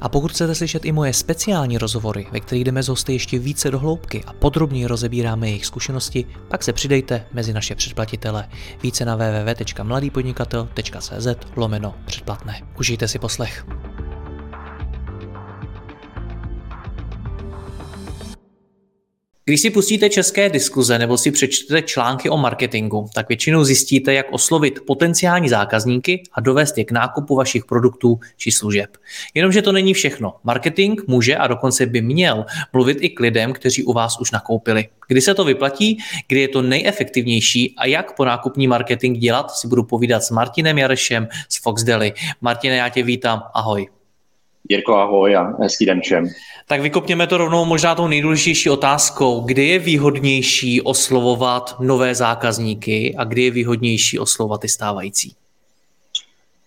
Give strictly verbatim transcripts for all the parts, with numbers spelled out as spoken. A pokud chcete slyšet i moje speciální rozhovory, ve kterých jdeme s hosty ještě více do hloubky a podrobněji rozebíráme jejich zkušenosti, pak se přidejte mezi naše předplatitele. Více na w w w tečka mladý podnikatel tečka cé zet lomeno předplatné. Užijte si poslech. Když si pustíte české diskuze nebo si přečtete články o marketingu, tak většinou zjistíte, jak oslovit potenciální zákazníky a dovést je k nákupu vašich produktů či služeb. Jenomže to není všechno. Marketing může a dokonce by měl mluvit i k lidem, kteří u vás už nakoupili. Kdy se to vyplatí, kdy je to nejefektivnější a jak po nákupní marketing dělat, si budu povídat s Martinem Jarešem z Foxdeli. Martine, já tě vítám. Ahoj. Jirko, ahoj a hezký den všem. Tak vykopněme to rovnou možná tou nejdůležitější otázkou. Kdy je výhodnější oslovovat nové zákazníky a kdy je výhodnější oslovovat ty stávající?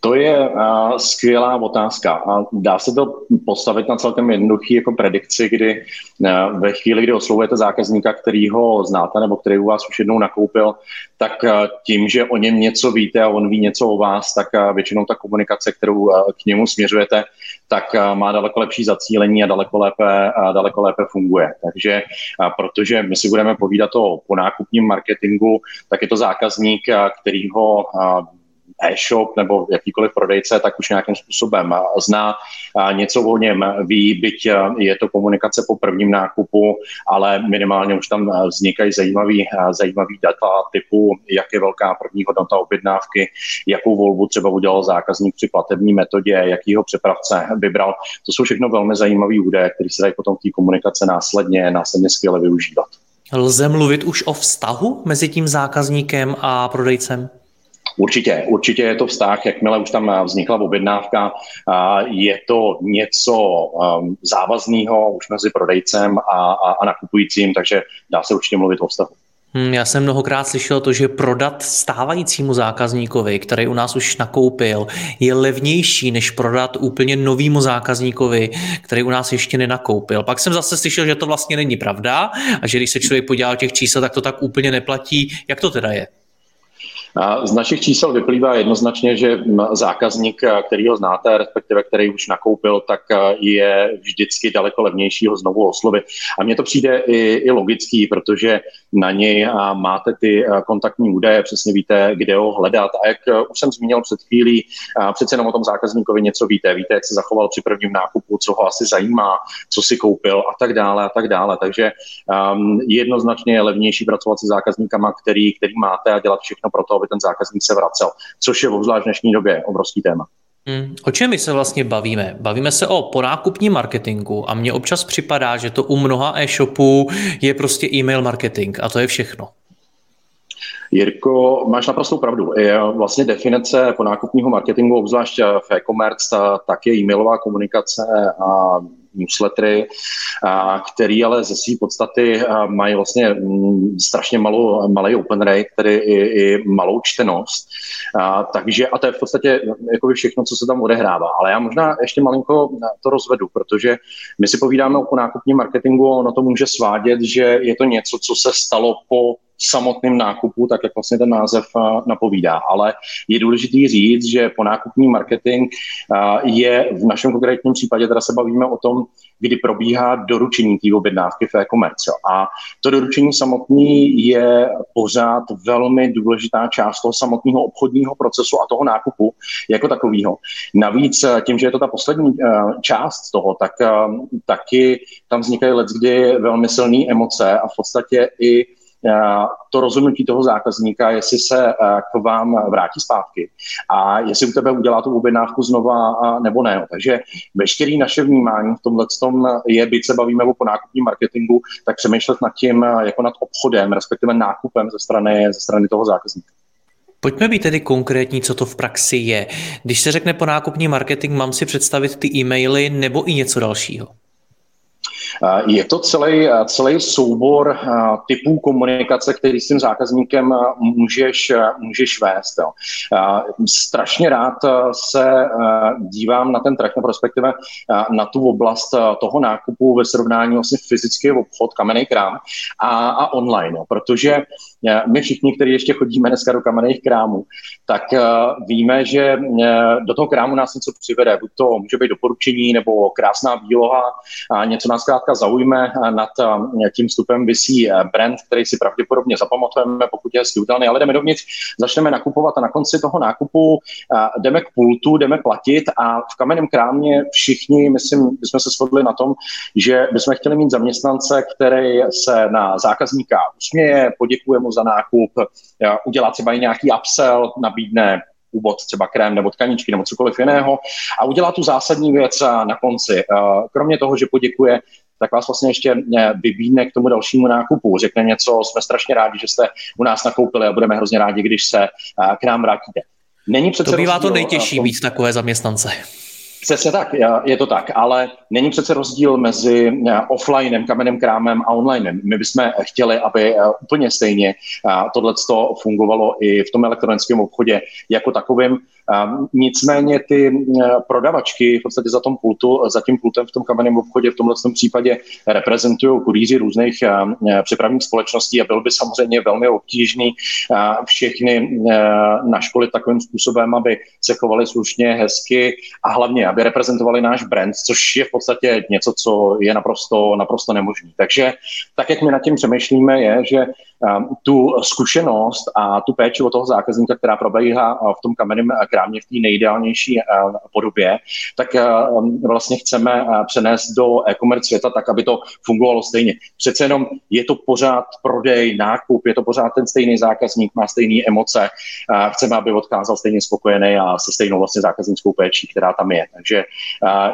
To je uh, skvělá otázka a dá se to postavit na celkem jednoduchý jako predikci, kdy uh, ve chvíli, kdy oslovujete zákazníka, který ho znáte nebo který u vás už jednou nakoupil, tak uh, tím, že o něm něco víte a on ví něco o vás, tak uh, většinou ta komunikace, kterou uh, k němu směřujete, tak uh, má daleko lepší zacílení a daleko lépe, uh, daleko lépe funguje. Takže uh, protože my si budeme povídat o ponákupním marketingu, tak je to zákazník, uh, který ho uh, e-shop nebo jakýkoliv prodejce, tak už nějakým způsobem zná, něco o něm ví, byť je to komunikace po prvním nákupu, ale minimálně už tam vznikají zajímavý, zajímavý data typu, jak je velká první hodnota objednávky, jakou volbu třeba udělal zákazník při platební metodě, jakýho přepravce vybral. To jsou všechno velmi zajímavé údaje, které se dají potom té komunikace následně, následně skvěle využívat. Lze mluvit už o vztahu mezi tím zákazníkem a prodejcem? Určitě, určitě je to vztah, jakmile už tam vznikla objednávka, je to něco závazného už mezi prodejcem a, a, a nakupujícím, takže dá se určitě mluvit o vztahu. Hmm, já jsem mnohokrát slyšel to, že prodat stávajícímu zákazníkovi, který u nás už nakoupil, je levnější, než prodat úplně novému zákazníkovi, který u nás ještě nenakoupil. Pak jsem zase slyšel, že to vlastně není pravda a že když se člověk podívá těch čísel, tak to tak úplně neplatí. Jak to teda je? Z našich čísel vyplývá jednoznačně, že zákazník, který ho znáte, respektive který už nakoupil, tak je vždycky daleko levnější ho znovu oslovit. A mně to přijde i, i logický, protože na něj máte ty kontaktní údaje, přesně víte, kde ho hledat. A jak už jsem zmínil před chvílí, přece jenom o tom zákazníkovi něco víte. Víte, jak se zachoval při prvním nákupu, co ho asi zajímá, co si koupil a tak dále a tak dále. Takže um, jednoznačně je levnější pracovat se zákazníkama, který, který máte a dělat všechno pro to, aby ten zákazník se vracel, což je obzvlášť v dnešní době obrovský téma. Hmm. O čem my se vlastně bavíme? Bavíme se o ponákupním marketingu a mně občas připadá, že to u mnoha e-shopů je prostě e-mail marketing a to je všechno. Jirko, máš naprostou pravdu. Vlastně definice ponákupního marketingu, obzvlášť v e-commerce, tak je e-mailová komunikace a newslettery, který ale ze své podstaty mají vlastně strašně malou, malý open rate, tedy i, i malou čtenost. A, takže a to je v podstatě jakoby všechno, co se tam odehrává. Ale já možná ještě malinko to rozvedu, protože my si povídáme o nákupním marketingu a ono to může svádět, že je to něco, co se stalo po samotným nákupu, tak jak vlastně ten název napovídá. Ale je důležitý říct, že ponákupní marketing je v našem konkrétním případě, teda se bavíme o tom, kdy probíhá doručení té objednávky v e-commerce. A to doručení samotný je pořád velmi důležitá část toho samotného obchodního procesu a toho nákupu jako takového. Navíc tím, že je to ta poslední část toho, tak taky tam vznikají leckdy velmi silné emoce a v podstatě i to rozhodnutí toho zákazníka, jestli se k vám vrátí zpátky a jestli u tebe udělá tu objednávku znova nebo ne. Takže veškerý naše vnímání v tomhletom je, byť se bavíme o ponákupním marketingu, tak přemýšlet nad tím jako nad obchodem, respektive nákupem ze strany, ze strany toho zákazníka. Pojďme být tedy konkrétní, co to v praxi je. Když se řekne ponákupní marketing, mám si představit ty e-maily nebo i něco dalšího? Je to celý, celý soubor typů komunikace, který s tím zákazníkem můžeš, můžeš vést. Jo. Strašně rád se dívám na ten trh, respektive na tu oblast toho nákupu ve srovnání vlastně fyzický obchod, kamenný krám a, a online, jo. Protože my všichni, kteří ještě chodíme dneska do kamenných krámů, tak víme, že do toho krámu nás něco přivede. Buď to může být doporučení nebo krásná výloha, něco nás zkrátka zaujme, nad tím vstupem visí brand, který si pravděpodobně zapamatujeme, pokud je hezky udělaný, ale jdeme dovnitř, začneme nakupovat a na konci toho nákupu jdeme k pultu, jdeme platit a v kamenném krámě všichni, myslím, bychom se shodli na tom, že bychom chtěli mít zaměstnance, který se na zákazníka usměje, poděkuje mu za nákup, udělá třeba i nějaký upsell, nabídne úvod třeba krém nebo tkaničky nebo cokoliv jiného a udělá tu zásadní věc na konci. Kromě toho, že poděkuje, tak vás vlastně ještě vybídne k tomu dalšímu nákupu. Řekne něco, jsme strašně rádi, že jste u nás nakoupili a budeme hrozně rádi, když se k nám vrátíte. Není přece to bývá rozdíl, to nejtěžší mít takové zaměstnance. Přesně tak, je to tak, ale není přece rozdíl mezi offlinem, kamenným krámem a onlinem. My bychom chtěli, aby úplně stejně tohleto fungovalo i v tom elektronickém obchodě jako takovým. Nicméně ty prodavačky v podstatě za, tom pultu, za tím pultem v tom kamenném obchodě v tomhle případě reprezentují kurýři různých přepravních společností a byl by samozřejmě velmi obtížný všechny naškolit takovým způsobem, aby se chovali slušně, hezky a hlavně, aby reprezentovali náš brand, což je v podstatě něco, co je naprosto, naprosto nemožné. Takže tak, jak my nad tím přemýšlíme, je, že tu zkušenost a tu péči o toho zákazníka, která probíhá v tom kamenném krámě v té nejideálnější podobě, tak vlastně chceme přenést do e-commerce světa tak, aby to fungovalo stejně. Přece jenom je to pořád prodej, nákup, je to pořád ten stejný zákazník, má stejné emoce, chceme, aby odkázal stejně spokojený a se stejnou vlastně zákaznickou péčí, která tam je. Takže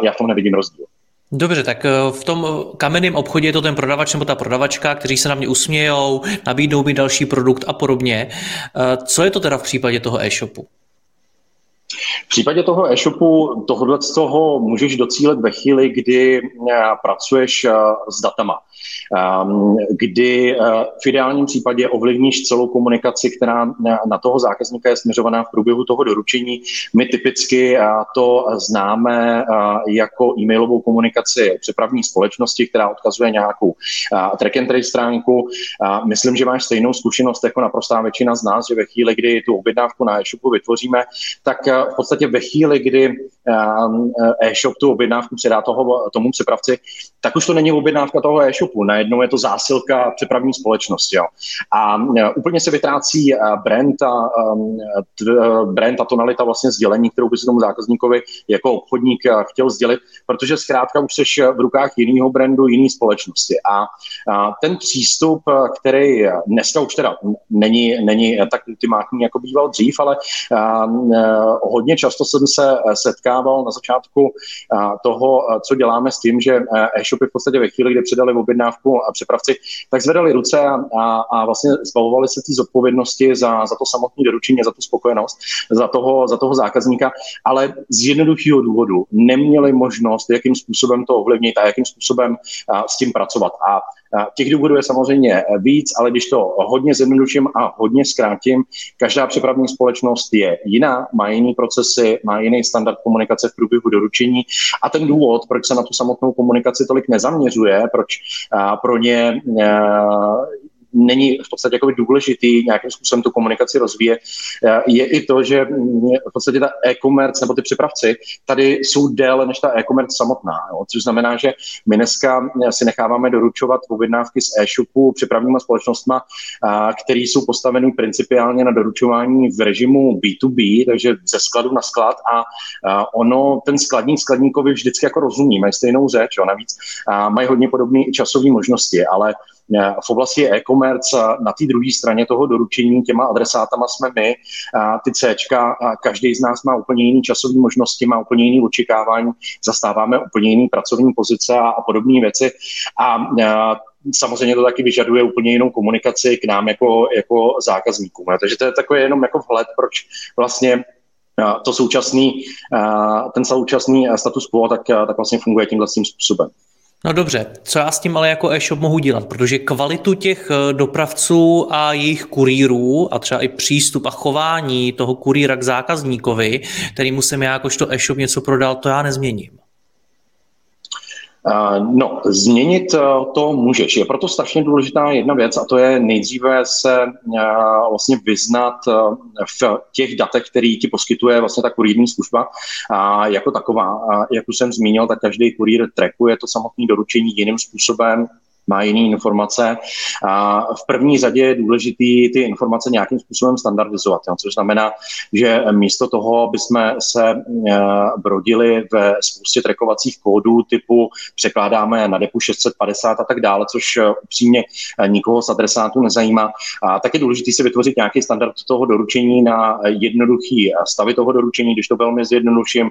já v tom nevidím rozdíl. Dobře, tak v tom kamenném obchodě je to ten prodavač nebo ta prodavačka, kteří se na mě usmějou, nabídnou mi další produkt a podobně. Co je to teda v případě toho e-shopu? V případě toho e-shopu tohle z toho můžeš docílit ve chvíli, kdy pracuješ s datama, kdy v ideálním případě ovlivníš celou komunikaci, která na toho zákazníka je směřovaná v průběhu toho doručení. My typicky to známe jako e-mailovou komunikaci přepravní společnosti, která odkazuje nějakou track and trace stránku. Myslím, že máš stejnou zkušenost jako naprostá většina z nás, že ve chvíli, kdy tu objednávku na e-shopu vytvoříme, tak v podstatě ve chvíli, kdy e-shop tu objednávku předá toho, tomu přepravci, tak už to není objednávka toho e-shopu. Najednou je to zásilka přepravní společnosti. Jo. A úplně se vytrácí brand a, brand a tonalita vlastně sdělení, kterou by si tomu zákazníkovi jako obchodník chtěl sdělit, protože zkrátka už seš v rukách jiného brandu, jiné společnosti. A ten přístup, který dneska už teda není, není tak ultimátní, jako býval dřív, ale hodně často jsem se setkával na začátku toho, co děláme s tím, že e-shopy v podstatě ve chvíli, kdy předali objednávku a přepravci, tak zvedali ruce a, a vlastně zbavovali se té zodpovědnosti za, za to samotné doručení, za tu spokojenost, za toho, za toho zákazníka, ale z jednoduchého důvodu neměli možnost, jakým způsobem to ovlivnit a jakým způsobem s tím pracovat. A těch důvodů je samozřejmě víc, ale když to hodně zjednoduším a hodně zkrátím, každá přepravní společnost je jiná, má jiný procesy, má jiný standard komunikace v průběhu doručení a ten důvod, proč se na tu samotnou komunikaci tolik nezaměřuje, proč pro ně není v podstatě jakoby důležitý nějakým způsobem tu komunikaci rozvíjet, je i to, že v podstatě ta e-commerce nebo ty přepravci tady jsou déle než ta e-commerce samotná, jo? Což znamená, že my dneska si necháváme doručovat objednávky z e-shopu přepravníma společnostma, které jsou postaveny principiálně na doručování v režimu bé dvě bé, takže ze skladu na sklad a ono, ten skladník skladníkovi vždycky jako rozumí, mají stejnou řeč, jo? Navíc mají hodně podobné časové možnosti, ale v oblasti e-commerce na té druhé straně toho doručení těma adresátama jsme my, ty Cčka, každý z nás má úplně jiný časový možnosti, má úplně jiný očekávání, zastáváme úplně jiný pracovní pozice a, a podobné věci a, a samozřejmě to taky vyžaduje úplně jinou komunikaci k nám jako, jako zákazníkům. Takže to je takový jenom jako vhled, proč vlastně to současný, ten současný status quo tak, tak vlastně funguje tímhle tím způsobem. No dobře, co já s tím ale jako e-shop mohu dělat? Protože kvalitu těch dopravců a jejich kurýrů a třeba i přístup a chování toho kurýra k zákazníkovi, kterýmu jsem já jakožto e-shop něco prodal, to já nezměním. No, změnit to můžeš. Je proto strašně důležitá jedna věc a to je nejdříve se vlastně vyznat v těch datech, který ti poskytuje vlastně ta kurýrní služba a jako taková. Jak už jsem zmínil, tak každý kurýr trackuje to samotné doručení jiným způsobem, má jiné informace. A v první řadě je důležitý ty informace nějakým způsobem standardizovat, jo, což znamená, že místo toho bychom se brodili ve spoustě trackovacích kódů typu překládáme na depu šest set padesát a tak dále, což upřímně nikoho z adresátů nezajímá. A tak je důležité si vytvořit nějaký standard toho doručení na jednoduchý stavy toho doručení, když to velmi zjednoduším.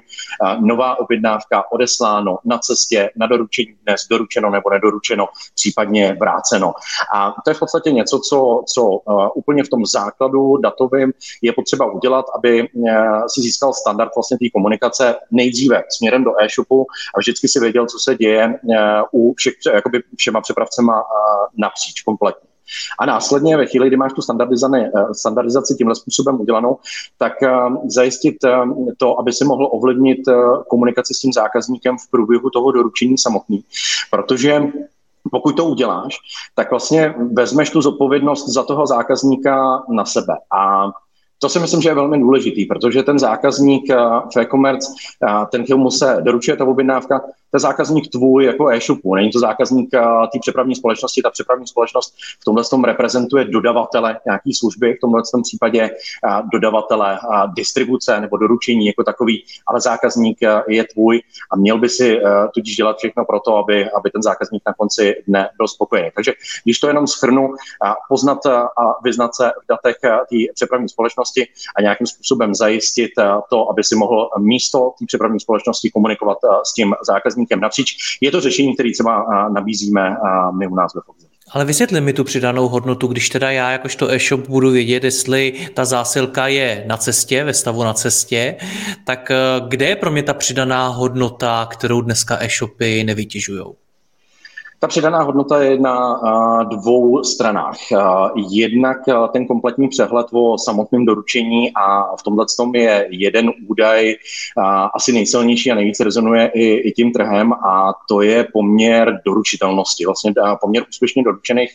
Nová objednávka odesláno na cestě, na doručení dnes, doručeno nebo nedoručeno, případně vráceno. A to je v podstatě něco, co, co uh, úplně v tom základu datovým je potřeba udělat, aby uh, si získal standard vlastně té komunikace nejdříve směrem do e-shopu a vždycky si věděl, co se děje uh, u všech, jakoby všema přepravcema uh, napříč kompletně. A následně ve chvíli, kdy máš tu standardizaci tímhle způsobem udělanou, tak zajistit to, aby si mohl ovlivnit komunikaci s tím zákazníkem v průběhu toho doručení samotný. Protože pokud to uděláš, tak vlastně vezmeš tu zodpovědnost za toho zákazníka na sebe. A to si myslím, že je velmi důležitý, protože ten zákazník v e-commerce, ten, kterému se doručuje ta objednávka, ten zákazník tvůj jako e-shopu, není to zákazník té přepravní společnosti, ta přepravní společnost v tomhle tom reprezentuje dodavatele nějaký služby, v tomhle tom případě dodavatele distribuce nebo doručení jako takový, ale zákazník je tvůj a měl by si tudíž dělat všechno pro to, aby, aby ten zákazník na konci dne byl spokojený. Takže když to jenom shrnu, poznat a vyznat se v datech té přepravní společnosti a nějakým způsobem zajistit to, aby si mohl místo té přepravní společnosti komunikovat s tím zákazníkem napříč. Je to řešení, které třeba nabízíme a my u nás ve Foxdeli. Ale vysvětli mi tu přidanou hodnotu, když teda já jakožto e-shop budu vědět, jestli ta zásilka je na cestě, ve stavu na cestě, tak kde je pro mě ta přidaná hodnota, kterou dneska e-shopy nevytěžujou? Ta přidaná hodnota je na dvou stranách. Jednak ten kompletní přehled o samotném doručení a v tomhle tom je jeden údaj asi nejsilnější a nejvíce rezonuje i, i tím trhem a to je poměr doručitelnosti, vlastně poměr úspěšně doručených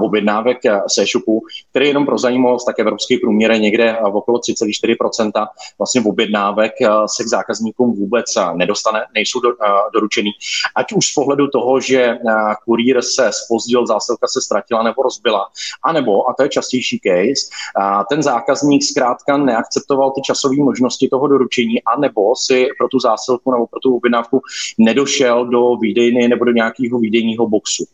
objednávek se e-shopu, který jenom pro zajímavost, tak evropský průměr je někde okolo tři celá čtyři procenta vlastně objednávek se k zákazníkům vůbec nedostane, nejsou doručený. Ať už z pohledu toho, že kurýr se zpozdil, zásilka se ztratila nebo rozbila, anebo, a to je častější case, ten zákazník zkrátka neakceptoval ty časové možnosti toho doručení, anebo si pro tu zásilku nebo pro tu objednávku nedošel do výdejny nebo do nějakého výdejního boxu.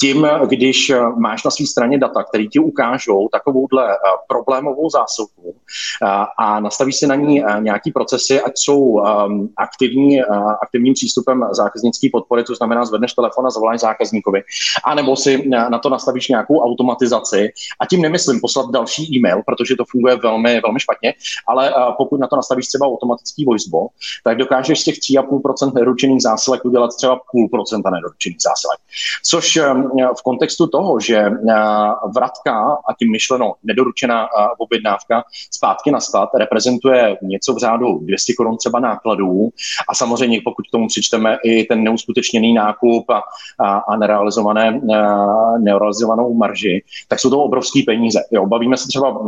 Tím, když máš na své straně data, které ti ukážou takovouhle problémovou zásilku a nastavíš si na ní nějaký procesy, ať jsou aktivní, aktivním přístupem zákaznické podpory, to znamená zvedneš telefon a zavoláš zákazníkovi, anebo si na to nastavíš nějakou automatizaci a tím nemyslím poslat další e-mail, protože to funguje velmi, velmi špatně, ale pokud na to nastavíš třeba automatický voicebot, tak dokážeš z těch tři celá pět procenta nedoručených zásilek udělat třeba půl procenta nedoručených zásilek, což v kontextu toho, že vratka a tím myšleno nedoručená objednávka zpátky na sklad reprezentuje něco v řádu dvě stě korun třeba nákladů a samozřejmě pokud k tomu přičteme i ten neuskutečněný nákup a, a, a nerealizované, a nerealizovanou marži, tak jsou to obrovský peníze. Jo, bavíme se třeba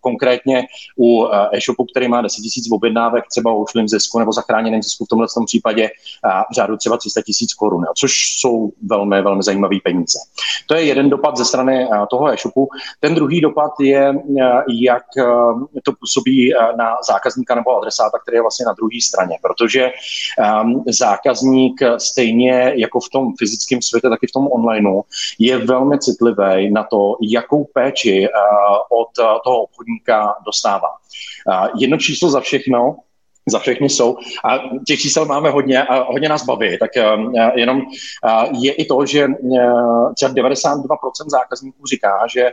konkrétně u e-shopu, který má deset tisíc objednávek třeba o ušlým zisku nebo zachráněném zisku v tomhle tom případě v řádu třeba tři sta tisíc korun, což jsou velmi, velmi zajímavý peníze. To je jeden dopad ze strany toho e-shopu. Ten druhý dopad je, jak to působí na zákazníka nebo adresáta, který je vlastně na druhé straně, protože zákazník stejně jako v tom fyzickém světě, tak i v tom onlineu je velmi citlivý na to, jakou péči od toho obchodníka dostává. Jedno číslo za všechno, Za všechny jsou. A těch čísel máme hodně a hodně nás baví. Tak jenom je i to, že třeba devadesát dva procent zákazníků říká, že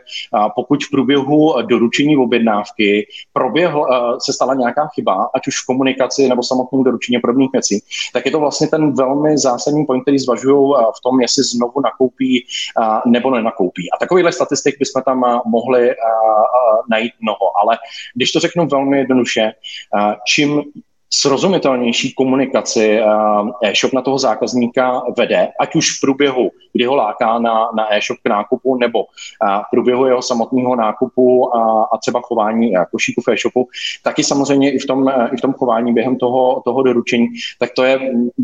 pokud v průběhu doručení objednávky proběhl, se stala nějaká chyba, ať už v komunikaci nebo samotném doručení podobných věcí, tak je to vlastně ten velmi zásadní point, který zvažují v tom, jestli znovu nakoupí nebo nenakoupí. A takovýhle statistik bychom tam mohli najít mnoho. Ale když to řeknu velmi jednoduše, čím srozumitelnější komunikaci e-shop na toho zákazníka vede, ať už v průběhu, kdy ho láká na, na e-shop k nákupu, nebo v průběhu jeho samotného nákupu a, a třeba chování košíku v e-shopu, taky samozřejmě i v tom, i v tom chování během toho, toho doručení, tak to je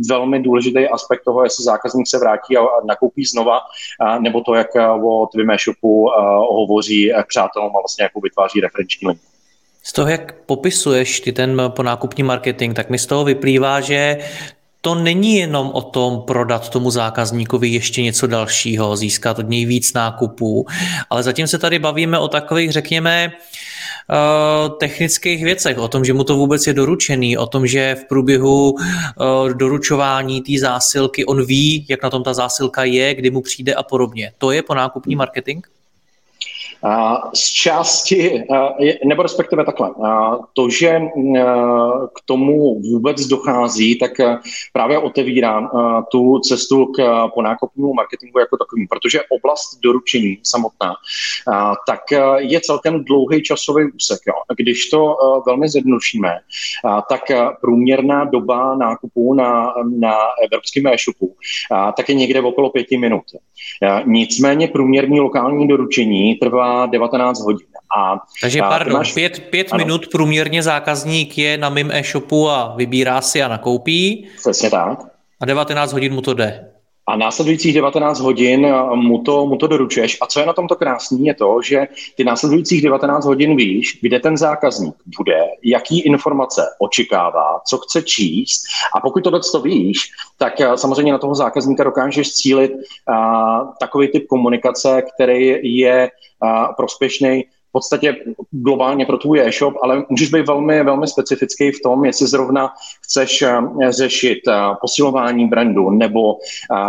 velmi důležitý aspekt toho, jestli zákazník se vrátí a nakoupí znova, a, nebo to, jak o tvým e-shopu a, hovoří k přátelům a vlastně jako vytváří referenční linku. Z toho, jak popisuješ ty ten ponákupní marketing, tak mi z toho vyplývá, že to není jenom o tom prodat tomu zákazníkovi ještě něco dalšího, získat od něj víc nákupů, ale zatím se tady bavíme o takových, řekněme, technických věcech, o tom, že mu to vůbec je doručený, o tom, že v průběhu doručování té zásilky on ví, jak na tom ta zásilka je, kdy mu přijde a podobně. To je ponákupní marketing? Z části, nebo respektive takhle, to, že k tomu vůbec dochází, tak právě otevírám tu cestu k ponákupnímu marketingu jako takovým, protože oblast doručení samotná, tak je celkem dlouhý časový úsek. Jo. Když to velmi zjednodušíme, tak průměrná doba nákupu na, na evropském e-shopu tak je někde okolo pěti minut. Nicméně průměrný lokální doručení trvá devatenáct hodin. A takže pardon, máš... pět, pět minut průměrně zákazník je na mým e-shopu a vybírá si a nakoupí. Přesně tak. A devatenáct hodin mu to jde. A následujících devatenáct hodin mu to, mu to doručuješ. A co je na tomto krásný, je to, že ty následujících devatenáct hodin víš, kde ten zákazník bude, jaký informace očekává, co chce číst. A pokud tohle to víš, tak samozřejmě na toho zákazníka dokážeš cílit a, takový typ komunikace, který je a, prospěšný v podstatě globálně pro tvůj e-shop, ale můžeš být velmi, velmi specifický v tom, jestli zrovna chceš řešit posilování brandu, nebo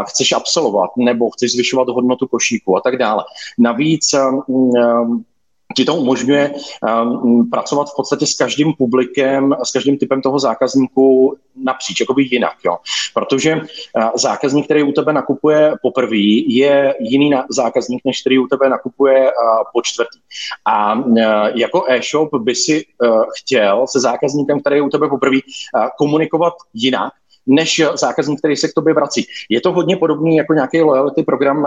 chceš absolvovat, nebo chceš zvyšovat hodnotu košíku a tak dále. Navíc ti to umožňuje um, pracovat v podstatě s každým publikem, s každým typem toho zákazníku napříč, jakoby jinak, jo. Protože uh, zákazník, který u tebe nakupuje poprvé, je jiný na- zákazník, než který u tebe nakupuje uh, po čtvrtý. A uh, jako e-shop by si uh, chtěl se zákazníkem, který je u tebe poprvé, uh, komunikovat jinak, než zákazník, který se k tobě vrací. Je to hodně podobný jako nějaký loyalty program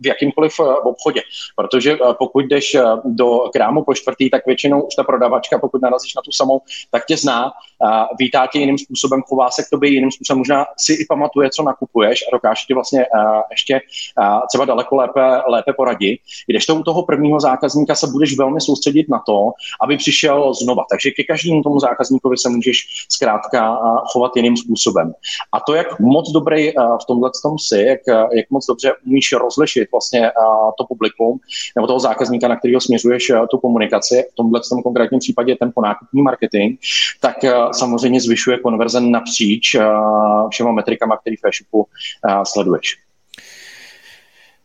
v jakýmkoliv obchodě, protože pokud jdeš do krámu po čtvrtý, tak většinou už ta prodavačka, pokud narazíš na tu samou, tak tě zná, vítá tě jiným způsobem, chová se k tobě jiným způsobem, možná si i pamatuje, co nakupuješ a dokáže ti vlastně ještě třeba daleko lépe, lépe poradit. Kdežto u toho prvního zákazníka se budeš velmi soustředit na to, aby přišel znova. Takže ke každému tomu zákazníkovi se můžeš zkrátka chovat jiným způsobem. A to, jak moc dobrý v tomhle tom si, jak, jak moc dobře umíš rozlišit vlastně to publikum nebo toho zákazníka, na kterého směřuješ tu komunikaci, v tomhle tom konkrétním případě ten ponákupní marketing, tak samozřejmě zvyšuje konverze napříč všema metrikama, který v e-shopu sleduješ.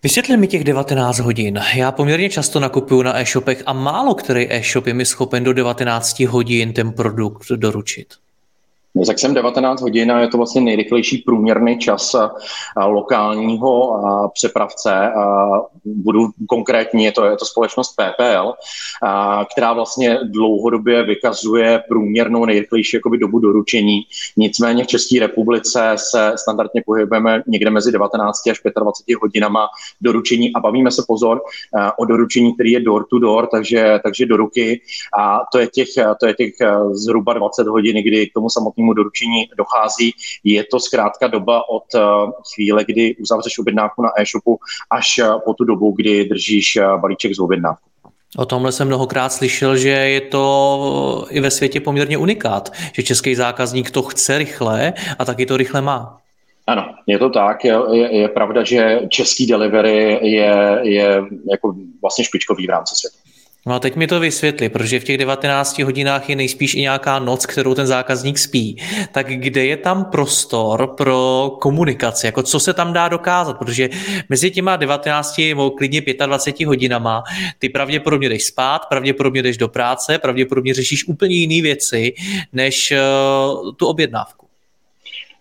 Vysvětli mi těch devatenáct hodin. Já poměrně často nakupuju na e-shopech a málo který e-shop je mi schopen do devatenáct hodin ten produkt doručit. Tak jsem devatenáct hodin a je to vlastně nejrychlejší průměrný čas lokálního přepravce. Budu konkrétní, je to, je to společnost P P L, která vlastně dlouhodobě vykazuje průměrnou nejrychlejší jakoby dobu doručení. Nicméně v České republice se standardně pohybujeme někde mezi devatenáct až dvacet pět hodinama doručení a bavíme se pozor o doručení, který je door to door, takže, takže do ruky. A to je těch, to je těch zhruba dvacet hodin, kdy k tomu samotnému doručení dochází. Je to zkrátka doba od chvíle, kdy uzavřeš objednávku na e-shopu, až po tu dobu, kdy držíš balíček z objednávku. O tomhle jsem mnohokrát slyšel, že je to i ve světě poměrně unikát, že český zákazník to chce rychle a taky to rychle má. Ano, je to tak. Je, je, je pravda, že český delivery je, je jako vlastně špičkový v rámci světa. No a teď mi to vysvětli, protože v těch devatenácti hodinách je nejspíš i nějaká noc, kterou ten zákazník spí. Tak kde je tam prostor pro komunikaci? Jako co se tam dá dokázat? Protože mezi těma devatenácti nebo klidně dvaceti pěti hodinama ty pravděpodobně jdeš spát, pravděpodobně jdeš do práce, pravděpodobně řešíš úplně jiné věci než tu objednávku.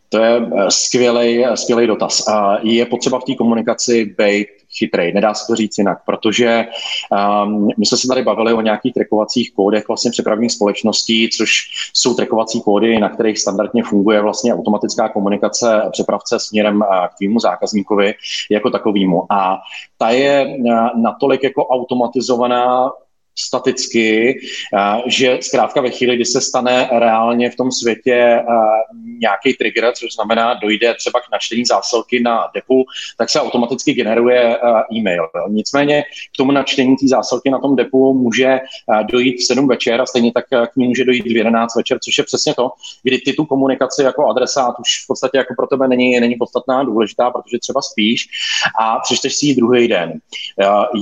To je skvělej, skvělej dotaz. Je potřeba v té komunikaci být chytrej, nedá se to říct jinak, protože um, my jsme se tady bavili o nějakých trackovacích kódech vlastně přepravních společností, což jsou trackovací kódy, na kterých standardně funguje vlastně automatická komunikace přepravce směrem k tvému zákazníkovi jako takovýmu. A ta je natolik jako automatizovaná staticky, že zkrátka ve chvíli, kdy se stane reálně v tom světě nějaký trigger, což znamená, dojde třeba k načtení zásilky na depu, tak se automaticky generuje e-mail. Nicméně k tomu načtení té zásilky na tom depu může dojít v sedm večer a stejně tak k ní může dojít v jedenáct večer, což je přesně to, kdy ty tu komunikaci jako adresát už v podstatě jako pro tebe není, není podstatná, důležitá, protože třeba spíš a přečteš si ji druhý den.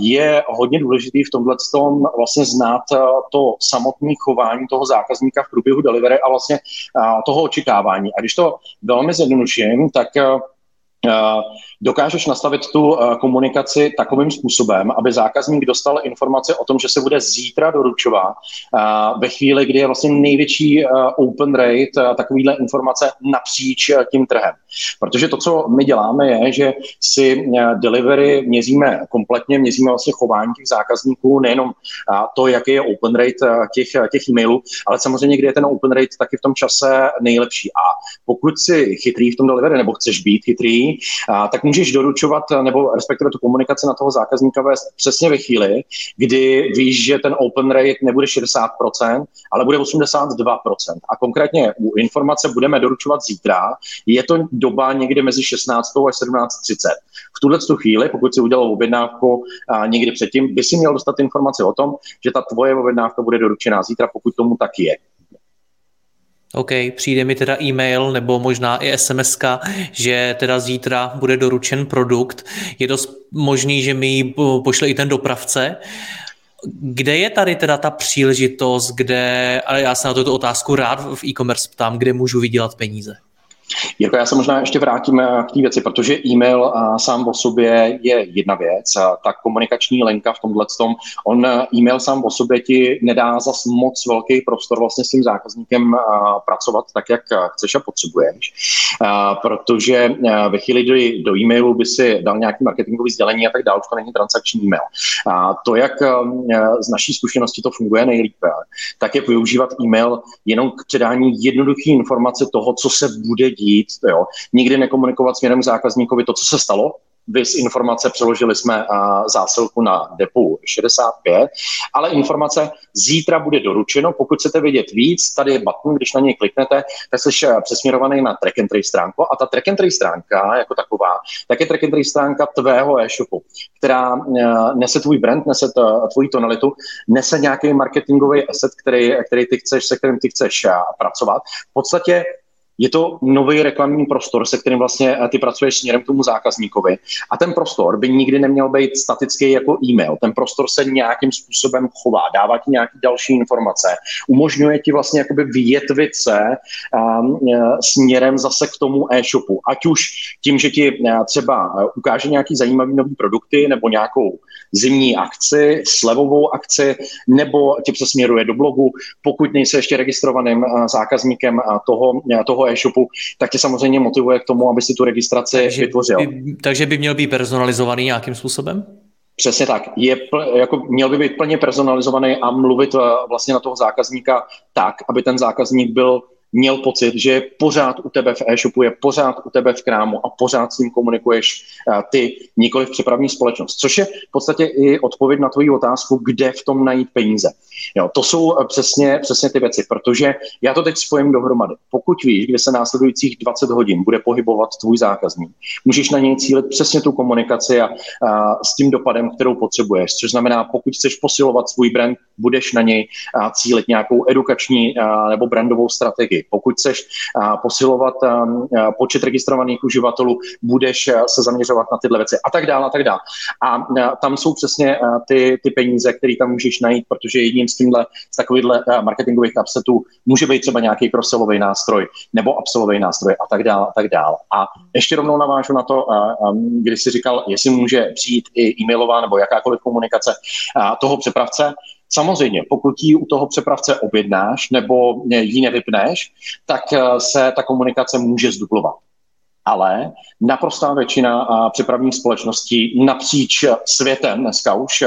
Je hodně důležitý v tomhle tom vlastně znát to samotné chování toho zákazníka v průběhu delivery a vlastně toho očekávání. A když to velmi zjednoduším, tak dokážeš nastavit tu komunikaci takovým způsobem, aby zákazník dostal informace o tom, že se bude zítra doručovat ve chvíli, kdy je vlastně největší open rate takovýhle informace napříč tím trhem. Protože to, co my děláme, je, že si delivery měříme kompletně, měříme vlastně chování těch zákazníků, nejenom to, jaký je open rate těch, těch e-mailů, ale samozřejmě, kdy je ten open rate taky v tom čase nejlepší. A pokud jsi chytrý v tom delivery, nebo chceš být chytrý, A, tak můžeš doručovat nebo respektive tu komunikaci na toho zákazníka vést přesně ve chvíli, kdy víš, že ten open rate nebude šedesát procent, ale bude osmdesát dva procent. A konkrétně u informace budeme doručovat zítra. Je to doba někdy mezi šestnáctou až sedmnáctou třicet. V tuhle chvíli, pokud si udělal objednávku a někdy předtím, by si měl dostat informaci o tom, že ta tvoje objednávka bude doručená zítra, pokud tomu tak je. OK, přijde mi teda e-mail nebo možná i es em eska, že teda zítra bude doručen produkt. Je dost možný, že mi ji pošle i ten dopravce. Kde je tady teda ta příležitost, kde, ale já se na tuto otázku rád v e-commerce ptám, kde můžu vydělat peníze? Jirko, já se možná ještě vrátím k té věci, protože e-mail sám o sobě je jedna věc. Ta komunikační linka v tomhletom, on e-mail sám o sobě ti nedá zas moc velký prostor vlastně s tím zákazníkem pracovat tak, jak chceš a potřebuješ. Protože ve chvíli, kdy do e-mailu by si dal nějaký marketingový sdělení a tak dále, to není transakční e-mail. A to, jak z naší zkušenosti to funguje nejlépe, tak je používat e-mail jenom k předání jednoduché informace toho, co se bude dít, jo. Nikdy nekomunikovat směrem zákazníkovi to, co se stalo, viz informace, přeložili jsme a, zásilku na depu šedesát pět, ale informace zítra bude doručeno, pokud chcete vědět víc, tady je button, když na něj kliknete, tak jsi přesměrovaný na track and trace stránku a ta track and trace stránka jako taková, tak je track and trace stránka tvého e-shopu, která a, nese tvůj brand, nese t, tvůj tonalitu, nese nějaký marketingový asset, který, který ty chceš, se kterým ty chceš a, pracovat. V podstatě je to nový reklamní prostor, se kterým vlastně ty pracuješ směrem k tomu zákazníkovi. A ten prostor by nikdy neměl být statický jako e-mail. Ten prostor se nějakým způsobem chová, dává ti nějaké další informace, umožňuje ti vlastně jakoby vyjetvit se um, směrem zase k tomu e-shopu. Ať už tím, že ti třeba ukáže nějaký zajímavý nový produkty nebo nějakou zimní akci, slevovou akci, nebo tě přesměruje do blogu. Pokud nejsi ještě registrovaným zákazníkem toho, toho e-shopu, tak tě samozřejmě motivuje k tomu, aby si tu registraci takže vytvořil. By, takže by měl být personalizovaný nějakým způsobem? Přesně tak. Je pl, jako měl by být plně personalizovaný a mluvit vlastně na toho zákazníka tak, aby ten zákazník byl měl pocit, že je pořád u tebe v e-shopu, je pořád u tebe v krámu a pořád s ním komunikuješ ty, nikoli v přepravní společnost. Což je v podstatě i odpověď na tvoji otázku, kde v tom najít peníze. Jo, to jsou přesně, přesně ty věci, protože já to teď spojím dohromady. Pokud víš, kde se následujících dvacet hodin bude pohybovat tvůj zákazník, můžeš na něj cílit přesně tu komunikaci a, a s tím dopadem, kterou potřebuješ. Což znamená, pokud chceš posilovat svůj brand, budeš na něj cílit nějakou edukační nebo brandovou strategii. Pokud chceš posilovat počet registrovaných uživatelů, budeš se zaměřovat na tyhle věci a tak dále a tak dále. A tam jsou přesně ty, ty peníze, které tam můžeš najít, protože jedním z, tímhle, z takovýchhle marketingových upsetů může být třeba nějaký crossellový nástroj nebo upsellový nástroj a tak dále a tak dále. A ještě rovnou navážu na to, když jsi říkal, jestli může přijít i e-mailová nebo jakákoliv komunikace toho přepravce. Samozřejmě, pokud ji u toho přepravce objednáš nebo ji nevypneš, tak se ta komunikace může zduplovat. Ale naprostá většina přepravních společností napříč světem, dneska už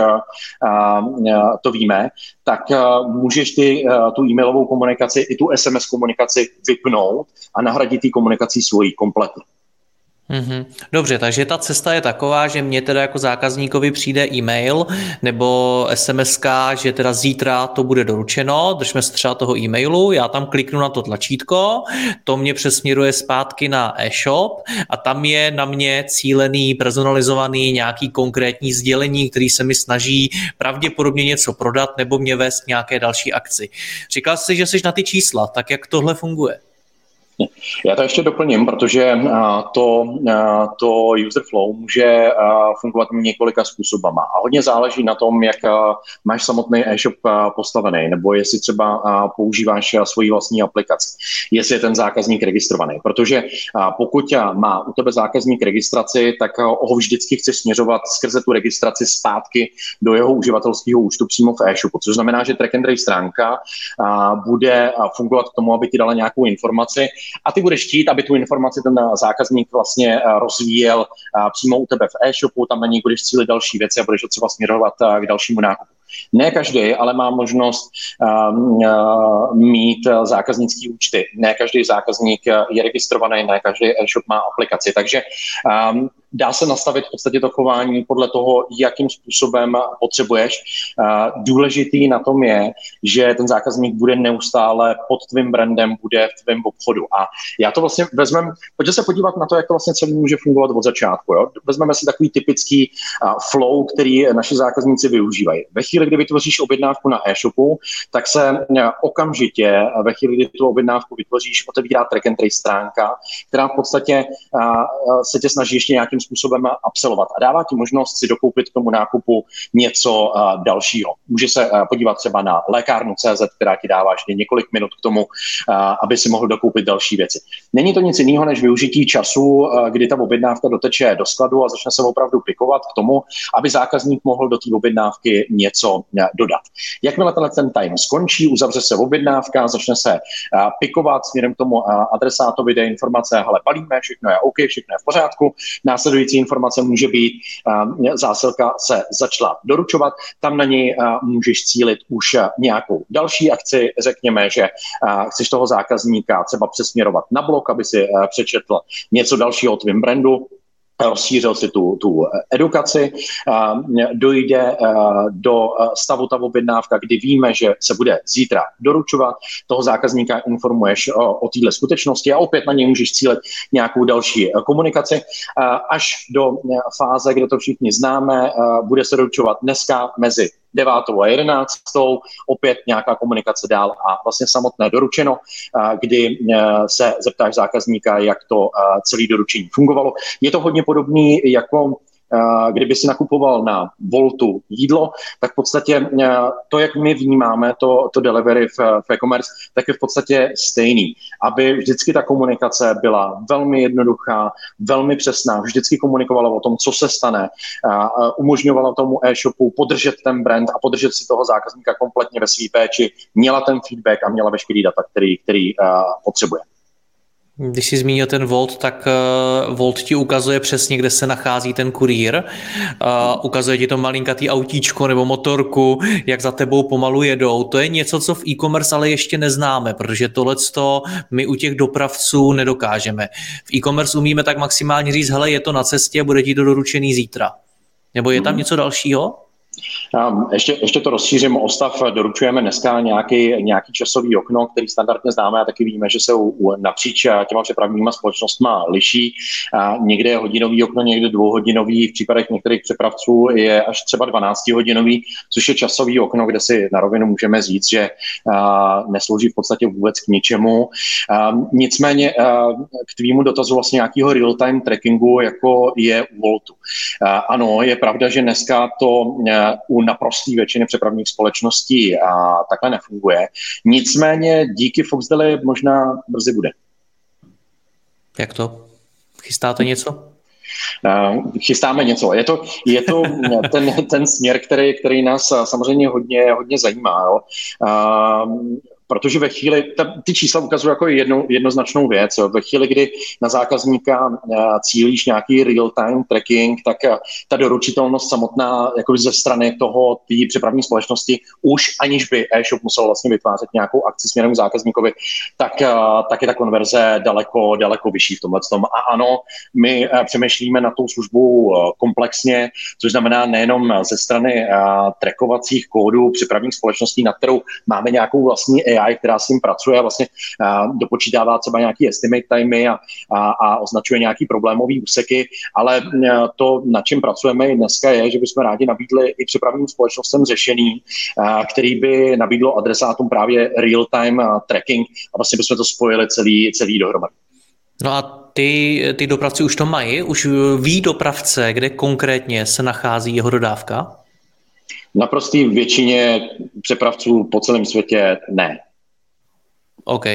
to víme, tak můžeš ty tu e-mailovou komunikaci i tu es em es komunikaci vypnout a nahradit ji komunikací svojí kompletně. Dobře, takže ta cesta je taková, že mně teda jako zákazníkovi přijde e-mail nebo es em eska, že teda zítra to bude doručeno, držme se třeba toho e-mailu, já tam kliknu na to tlačítko, to mě přesměruje zpátky na e-shop a tam je na mě cílený, personalizovaný nějaký konkrétní sdělení, který se mi snaží pravděpodobně něco prodat nebo mě vést k nějaké další akci. Říkal jsi, že jsi na ty čísla, tak jak tohle funguje? Já to ještě doplním, protože to, to user flow může fungovat několika způsobama a hodně záleží na tom, jak máš samotný e-shop postavený, nebo jestli třeba používáš svoji vlastní aplikaci, jestli je ten zákazník registrovaný, protože pokud má u tebe zákazník registraci, tak ho vždycky chceš směřovat skrze tu registraci zpátky do jeho uživatelského účtu přímo v e-shopu, což znamená, že track and trace stránka bude fungovat k tomu, aby ti dala nějakou informaci, a ty budeš chtít, aby tu informaci ten zákazník vlastně rozvíjel přímo u tebe v e-shopu, tam na něj budeš cílit další věci a budeš ho třeba směrovat k dalšímu nákupu. Ne každý, ale má možnost mít zákaznické účty. Ne každý zákazník je registrovaný, ne každý e-shop má aplikaci. Takže dá se nastavit v podstatě to chování podle toho, jakým způsobem potřebuješ. Důležitý na tom je, že ten zákazník bude neustále pod tvým brandem, bude v tvém obchodu. A já to vlastně vezmem, pojďme se podívat na to, jak to vlastně celý může fungovat od začátku. Jo? Vezmeme si takový typický flow, který naši zákazníci využívají. Ve chvíli, kdy vytvoříš objednávku na e-shopu, tak se okamžitě ve chvíli, kdy tu objednávku vytvoříš, otevírá track and trace stránka, která v podstatě se tě snaží ještě nějakým způsobem upsellovat a dává ti možnost si dokoupit k tomu nákupu něco dalšího. Může se podívat třeba na lékárnu tečka cé zet, která ti dává ještě několik minut k tomu, aby si mohl dokoupit další věci. Není to nic jiného než využití času, kdy ta objednávka doteče do skladu a začne se opravdu pikovat k tomu, aby zákazník mohl do té objednávky něco dodat. Jakmile tenhle ten time skončí, uzavře se objednávka, začne se pikovat směrem k tomu adresátovi, jde informace, hele, balíme, všechno je OK, všechno je v pořádku. Následující informace může být, zásilka se začala doručovat, tam na něj můžeš cílit už nějakou další akci, řekněme, že chceš toho zákazníka třeba přesměrovat na blog, aby si přečetl něco dalšího o tvém brandu, rozšířil si tu, tu edukaci, dojde do stavu ta objednávka, kdy víme, že se bude zítra doručovat, toho zákazníka informuješ o, o téhle skutečnosti a opět na něj můžeš cílit nějakou další komunikaci, až do fáze, kde to všichni známe, bude se doručovat dneska mezi devátou a jedenáctou, opět nějaká komunikace dál a vlastně samotné doručeno, kdy se zeptáš zákazníka, jak to celé doručení fungovalo. Je to hodně podobné jako kdyby si nakupoval na Woltu jídlo, tak v podstatě to, jak my vnímáme to, to delivery v, v e-commerce, tak je v podstatě stejný. Aby vždycky ta komunikace byla velmi jednoduchá, velmi přesná, vždycky komunikovala o tom, co se stane, umožňovala tomu e-shopu podržet ten brand a podržet si toho zákazníka kompletně ve své péči, měla ten feedback a měla veškerý data, který, který uh, potřebuje. Když jsi zmínil ten Wolt, tak uh, Wolt ti ukazuje přesně, kde se nachází ten kurýr. Uh, ukazuje ti to malinkatý autíčko nebo motorku, jak za tebou pomalu jedou. To je něco, co v e-commerce ale ještě neznáme, protože tohleto my u těch dopravců nedokážeme. V e-commerce umíme tak maximálně říct, hele, je to na cestě, bude ti to doručený zítra. Nebo je tam hmm. něco dalšího? Ještě, ještě to rozšířím o stav. Doručujeme dneska nějaký, nějaký časový okno, který standardně známe a taky víme, že se napříč těma přepravníma společnostma liší. Někde je hodinový okno, někde dvouhodinový, v případech některých přepravců je až třeba dvanáctihodinový, což je časový okno, kde si na rovinu můžeme říct, že neslouží v podstatě vůbec k ničemu. Nicméně k tvýmu dotazu vlastně nějakého real-time trackingu, jako je u Woltu. Ano, je pravda, že dneska to u naprosté většiny přepravních společností a takhle nefunguje. Nicméně díky Foxdeli možná brzy bude. Jak to? Chystáte něco? Chystáme něco. Je to, je to ten, ten směr, který, který nás samozřejmě hodně, hodně zajímá. Jo? Protože ve chvíli, ta, ty čísla ukazují jako jednu, jednoznačnou věc. Ve chvíli, kdy na zákazníka cílíš nějaký real-time tracking, tak ta doručitelnost samotná jako ze strany toho té přepravní společnosti, už aniž by e-shop musel vlastně vytvářet nějakou akci směrem k zákazníkovi, tak, tak je ta konverze daleko, daleko vyšší v tomhle tom. A ano, my přemýšlíme na tou službu komplexně, což znamená nejenom ze strany trackovacích kódů přepravních společností, na kterou máme nějakou vlastní á í, která s tím pracuje a vlastně uh, dopočítává třeba nějaký estimate timey a, a, a označuje nějaký problémový úseky, ale uh, to, na čem pracujeme i dneska, je, že bychom rádi nabídli i přepravním společnostem řešení, uh, který by nabídlo adresátům právě real-time uh, tracking a vlastně bychom to spojili celý, celý dohromady. No a ty, ty dopravci už to mají? Už ví dopravce, kde konkrétně se nachází jeho dodávka? Na prostý většině přepravců po celém světě ne. OK.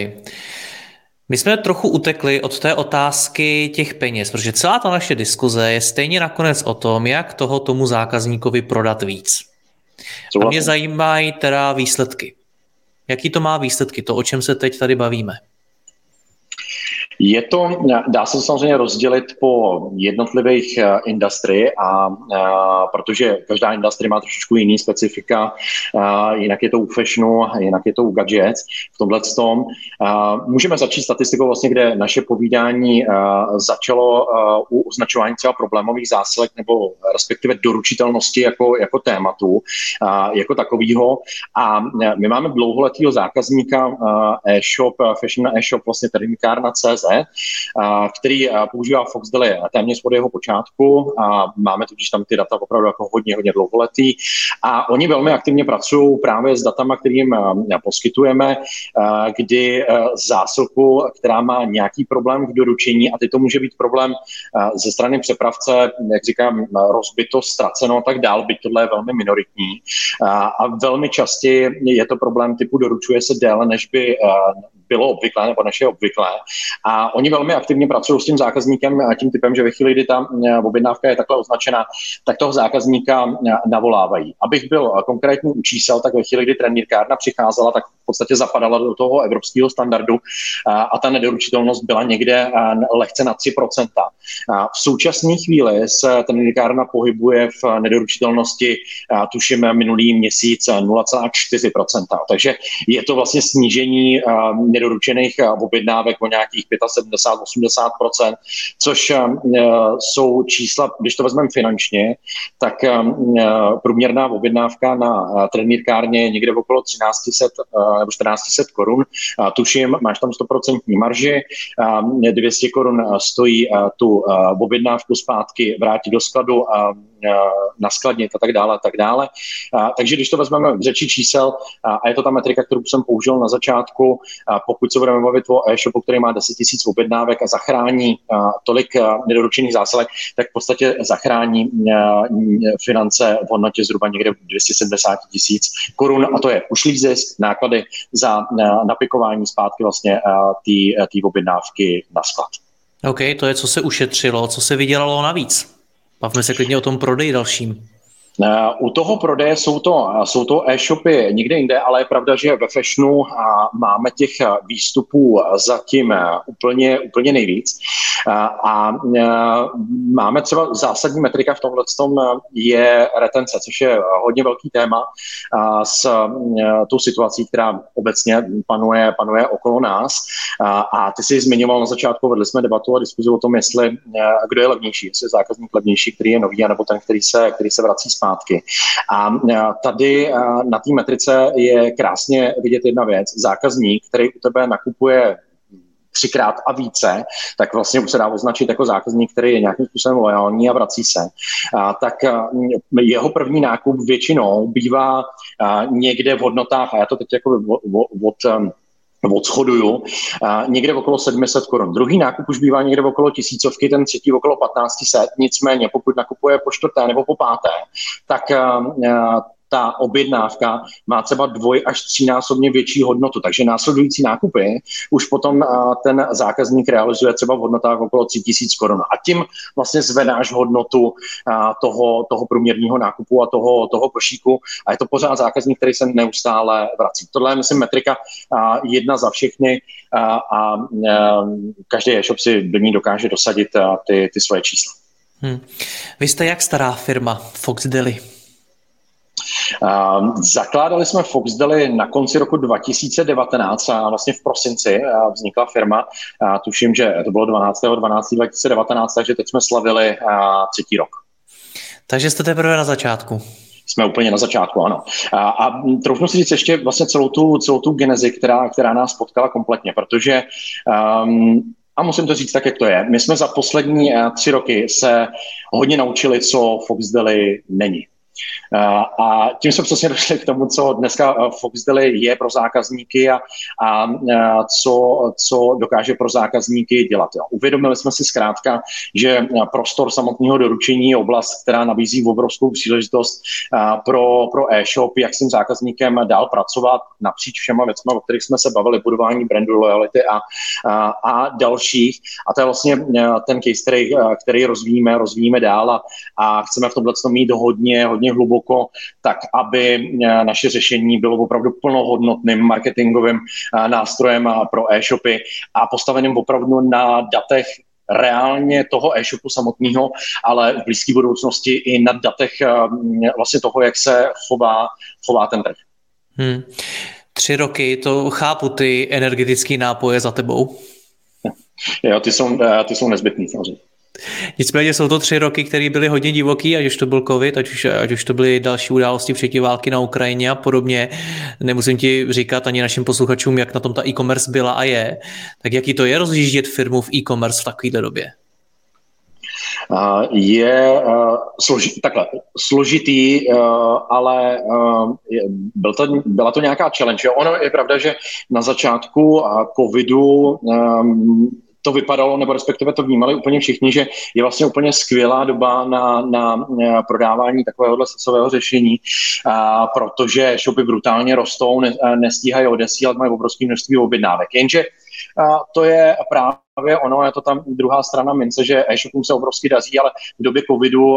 My jsme trochu utekli od té otázky těch peněz, protože celá ta naše diskuze je stejně nakonec o tom, jak toho tomu zákazníkovi prodat víc. Co A mě vlastně? zajímají teda výsledky. Jaký to má výsledky, to, o čem se teď tady bavíme? Je to, dá se to samozřejmě rozdělit po jednotlivých uh, industrii, a, a protože každá industrie má trošičku jiný specifika, a, jinak je to u fashionu, jinak je to u gadgets, v tomhle tom. A, můžeme začít statistikou, vlastně, kde naše povídání a, začalo a, u označování třeba problémových zásilek nebo respektive doručitelnosti jako, jako tématu, a, jako takovýho. A my máme dlouholetýho zákazníka a, e-shop, fashion e-shop, vlastně Trenýrkárna C Z, který používá Foxdeli téměř od jeho počátku a máme tudíž tam ty data opravdu jako hodně, hodně dlouholetý a oni velmi aktivně pracují právě s datama, kterým poskytujeme, kdy zásilku, která má nějaký problém k doručení, a teď to může být problém ze strany přepravce, jak říkám, rozbito, ztraceno a tak dál, byť tohle je velmi minoritní a velmi častěji je to problém typu doručuje se déle, než by bylo obvyklé nebo než je obvyklé. A oni velmi aktivně pracují s tím zákazníkem a tím typem, že ve chvíli, kdy ta objednávka je takhle označena, tak toho zákazníka navolávají. Abych byl konkrétní u čísel, tak ve chvíli, kdy Trenýrkárna přicházela, tak v podstatě zapadala do toho evropského standardu a ta nedoručitelnost byla někde lehce na tři procenta. V současné chvíli se Trenýrkárna pohybuje v nedoručitelnosti, tuším, minulý měsíc nula celá čtyři procenta. Takže je to vlastně snížení nedoručených objednávek o nějakých sedmdesát pět až osmdesát procent, což jsou čísla, když to vezmeme finančně, tak průměrná objednávka na Trenýrkárně je někde okolo třináct set nebo čtrnáct set korun. Tuším, máš tam sto procent marži, dvě stě korun stojí tu objednávku zpátky vrátit do skladu a naskladnit a tak dále a tak dále. A, takže když to vezmeme v řeči čísel, a, a je to ta metrika, kterou jsem použil na začátku, a pokud se budeme bavit o e-shopu, který má deset tisíc objednávek a zachrání a, tolik a, nedoručených zásilek, tak v podstatě zachrání a, finance v hodnotě zhruba někde dvě stě sedmdesát tisíc korun, a to je ušlý zisk, náklady za napikování zpátky vlastně té objednávky na sklad. OK, to je, co se ušetřilo, co se vydělalo navíc. Bavme se klidně o tom prodeji dalším. U toho prodeje jsou to, jsou to e-shopy někde jinde, ale je pravda, že ve fashionu máme těch výstupů zatím úplně, úplně nejvíc. A máme třeba zásadní metrika v tomhle tom je retence, což je hodně velký téma s tou situací, která obecně panuje, panuje okolo nás. A ty jsi zmiňoval na začátku, vedli jsme debatu a diskuzi o tom, jestli kdo je levnější, jestli je zákazník levnější, který je nový, anebo ten, který se, který se vrací zpátky. státky. A tady na té metrice je krásně vidět jedna věc. Zákazník, který u tebe nakupuje třikrát a více, tak vlastně už se dá označit jako zákazník, který je nějakým způsobem lojální a vrací se. A tak a jeho první nákup většinou bývá někde v hodnotách, a já to teď jako od, od odschoduju, někde okolo sedm set korun. Druhý nákup už bývá někde okolo tisícovky, ten třetí okolo patnáct set, nicméně pokud nakupuje po čtvrté nebo po páté, tak a, a, ta objednávka má třeba dvoj až třínásobně větší hodnotu, takže následující nákupy už potom ten zákazník realizuje třeba v hodnotách okolo tři tisíce korun. A tím vlastně zvedáš hodnotu toho, toho průměrného nákupu a toho, toho košíku a je to pořád zákazník, který se neustále vrací. Tohle je, myslím, metrika jedna za všechny a, a každý e-shop si do ní dokáže dosadit ty, ty svoje čísla. Hmm. Vy jste jak stará firma Foxdeli? Zakládali jsme Foxdeli na konci roku dva tisíce devatenáct a vlastně v prosinci vznikla firma. Tuším, že to bylo dvanáctého prosince dva tisíce devatenáct, takže teď jsme slavili třetí rok. Takže jste teprve na začátku. Jsme úplně na začátku, ano. A, a troufnu si říct ještě vlastně celou tu, celou tu genezi, která, která nás potkala kompletně, protože... Um, A musím to říct tak, jak to je. My jsme za poslední tři roky se hodně naučili, co Foxdeli není. A tím jsme přesně došli k tomu, co dneska Foxdeli je pro zákazníky a, a co, co dokáže pro zákazníky dělat. Jo. Uvědomili jsme si zkrátka, že prostor samotného doručení je oblast, která nabízí obrovskou příležitost pro, pro e-shop, jak s tím zákazníkem dál pracovat napříč všema věcma, o kterých jsme se bavili, budování brandu, lojality a, a, a dalších. A to je vlastně ten case, který, který rozvíjíme, rozvíjíme dál a, a chceme v tomhle mít hodně, hodně hluboko, tak aby naše řešení bylo opravdu plnohodnotným marketingovým nástrojem pro e-shopy a postaveným opravdu na datech reálně toho e-shopu samotného, ale v blízké budoucnosti i na datech vlastně toho, jak se chová, chová ten trh. Hmm. Tři roky, to chápu, ty energetické nápoje za tebou. Jo, ty jsou, ty jsou nezbytný samozřejmě. Nicméně jsou to tři roky, které byly hodně divoký, ať už to byl covid, ať už, ať už to byly další události včetně války na Ukrajině a podobně. Nemusím ti říkat ani našim posluchačům, jak na tom ta e-commerce byla a je. Tak jaký to je rozjíždět firmu v e-commerce v takovéhle době? Je uh, složi, takhle, složitý, uh, ale uh, byl to, byla to nějaká challenge. Jo? Ono je pravda, že na začátku covidu um, to vypadalo, nebo respektive to vnímali úplně všichni, že je vlastně úplně skvělá doba na, na prodávání takovéhohle sasového řešení, a protože shopy brutálně rostou, ne, nestíhají odesílat, mají obrovské množství objednávek. Jenže a to je právě ono, je to tam druhá strana mince, že e-shopům se obrovsky daří, ale v době covidu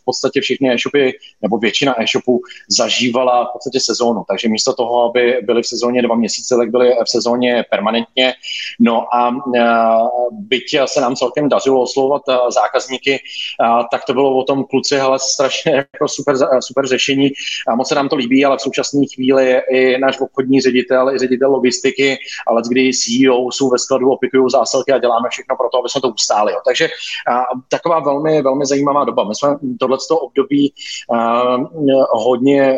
v podstatě všechny e-shopy, nebo většina e-shopů zažívala v podstatě sezónu, takže místo toho, aby byly v sezóně dva měsíce, tak byly v sezóně permanentně. No a byť se nám celkem dařilo oslovovat zákazníky, tak to bylo o tom kluci, hele, strašně jako super, super řešení, a moc se nám to líbí, ale v současné chvíli je i náš obchodní ředitel, i ředitel logistiky, ale kdy C E O jsou ve skladu, opikují zásilky a děláme všechno pro to, aby jsme to ustáli. Jo. Takže a, taková velmi, velmi zajímavá doba. My jsme tohleto období a, hodně a,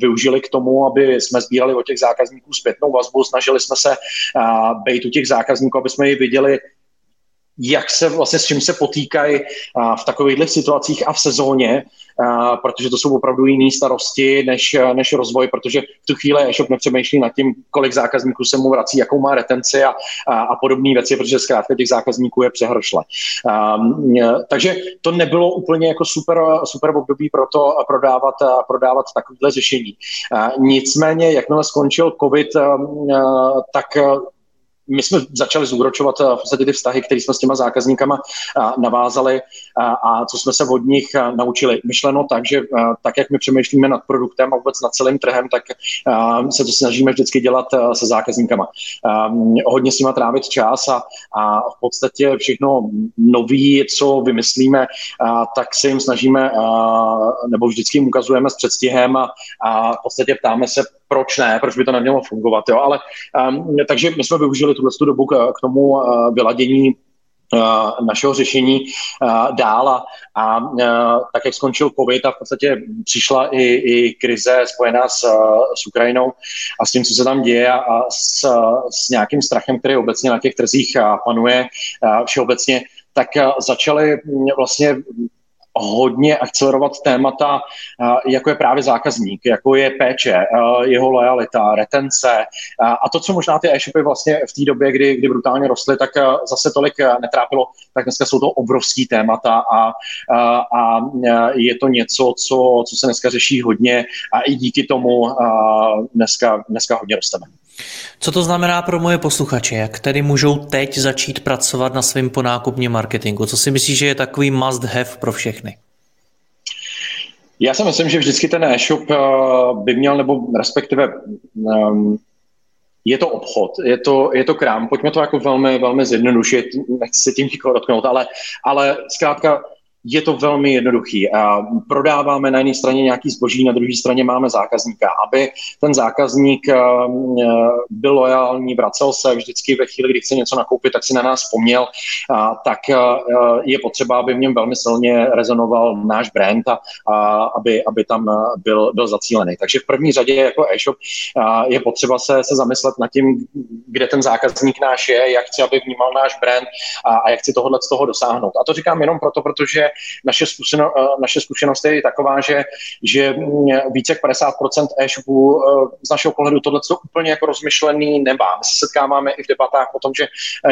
využili k tomu, aby jsme sbírali od těch zákazníků zpětnou vazbu, snažili jsme se a, být u těch zákazníků, aby jsme ji viděli, jak se vlastně s čím se potýkají v takovýchto situacích a v sezóně, a, protože to jsou opravdu jiné starosti než, než rozvoj, protože v tu chvíli e-shop nepřemýšlí nad tím, kolik zákazníků se mu vrací, jakou má retenci a, a, a podobné věci, protože zkrátka těch zákazníků je přehršle. Takže to nebylo úplně jako super, super období pro to prodávat, prodávat takovéhle řešení. A, nicméně, jakmile skončil covid, a, a, tak my jsme začali zúročovat v podstatě ty vztahy, které jsme s těma zákazníkama navázali a co jsme se od nich naučili. Myšleno tak, že tak, jak my přemýšlíme nad produktem a vůbec nad celým trhem, tak se to snažíme vždycky dělat se zákazníkama. Hodně s nima trávit čas a, a v podstatě všechno nový, co vymyslíme, tak se jim snažíme, nebo vždycky jim ukazujeme s předstihem a, a v podstatě ptáme se, proč ne, proč by to nemělo fungovat. Jo? Ale, um, takže my jsme využili tuhle dobu k, k tomu uh, vyladění našeho řešení dál. A tak, jak skončil covid a v podstatě přišla i, i krize spojená s, s Ukrajinou a s tím, co se tam děje, a s, s nějakým strachem, který obecně na těch trzích panuje všeobecně, tak začaly vlastně hodně akcelerovat témata, jako je právě zákazník, jako je péče, jeho lojalita, retence a to, co možná ty e-shopy vlastně v té době, kdy, kdy brutálně rostly, tak zase tolik netrápilo, tak dneska jsou to obrovský témata a, a, a je to něco, co, co se dneska řeší hodně a i díky tomu dneska, dneska hodně rosteme. Co to znamená pro moje posluchače? Jak tedy můžou teď začít pracovat na svém ponákupním marketingu? Co si myslíš, že je takový must have pro všechny? Já si myslím, že vždycky ten e-shop by měl, nebo respektive um, je to obchod, je to, je to krám. Pojďme to jako velmi, velmi zjednodušit, nechci se tím nikoho dotknout, ale, ale zkrátka je to velmi jednoduchý. Prodáváme na jedné straně nějaký zboží, na druhé straně máme zákazníka. Aby ten zákazník byl lojální, vracel se vždycky ve chvíli, kdy chce něco nakoupit, tak si na nás vzpomněl, tak je potřeba, aby v něm velmi silně rezonoval náš brand a aby, aby tam byl, byl zacílený. Takže v první řadě jako e-shop je potřeba se, se zamyslet nad tím, kde ten zákazník náš je, jak chci, aby vnímal náš brand a, a jak chci tohle z toho dosáhnout. A to říkám jenom proto, protože Naše, zkuseno, naše zkušenost je taková, že, že více jak padesát procent e-shopů z našeho pohledu tohleto úplně jako rozmyšlený nemá. My se setkáváme i v debatách o tom, že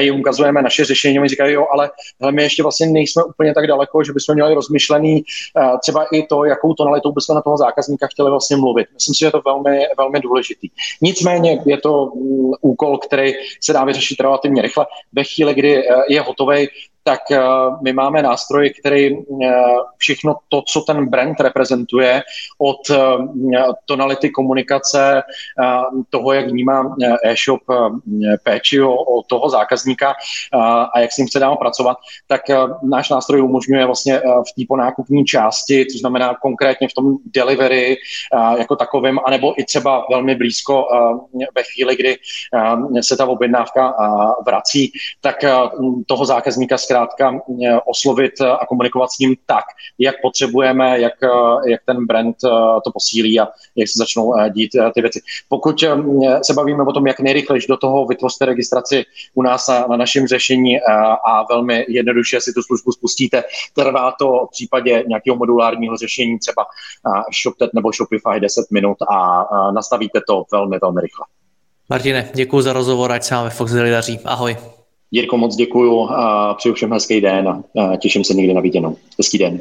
jim ukazujeme naše řešení, oni říkají, jo, ale my ještě vlastně nejsme úplně tak daleko, že bychom měli rozmyšlený třeba i to, jakou tonalitou bychom na toho zákazníka chtěli vlastně mluvit. Myslím si, že je to velmi, velmi důležitý. Nicméně je to úkol, který se dá vyřešit relativně rychle. Ve chvíli, kdy je hotovej, tak my máme nástroj, který všechno to, co ten brand reprezentuje, od tonality komunikace, toho, jak vnímá e-shop péči o toho zákazníka a jak s ním chce dál pracovat, tak náš nástroj umožňuje vlastně v té ponákupní části, což znamená konkrétně v tom delivery jako takovým, anebo i třeba velmi blízko ve chvíli, kdy se ta objednávka vrací, tak toho zákazníka zkrátka oslovit a komunikovat s ním tak, jak potřebujeme, jak, jak ten brand to posílí a jak se začnou dít ty věci. Pokud se bavíme o tom, jak nejrychleji do toho vytvořte registraci u nás na našem řešení a velmi jednoduše si tu službu spustíte, trvá to v případě nějakého modulárního řešení, třeba ShopTet nebo Shopify deset minut a nastavíte to velmi, velmi rychle. Martine, děkuji za rozhovor, ať se vám ve Foxdeli daří. Ahoj. Jirko, moc děkuju a přeju všem hezký den a těším se někdy na viděnou. Hezký den.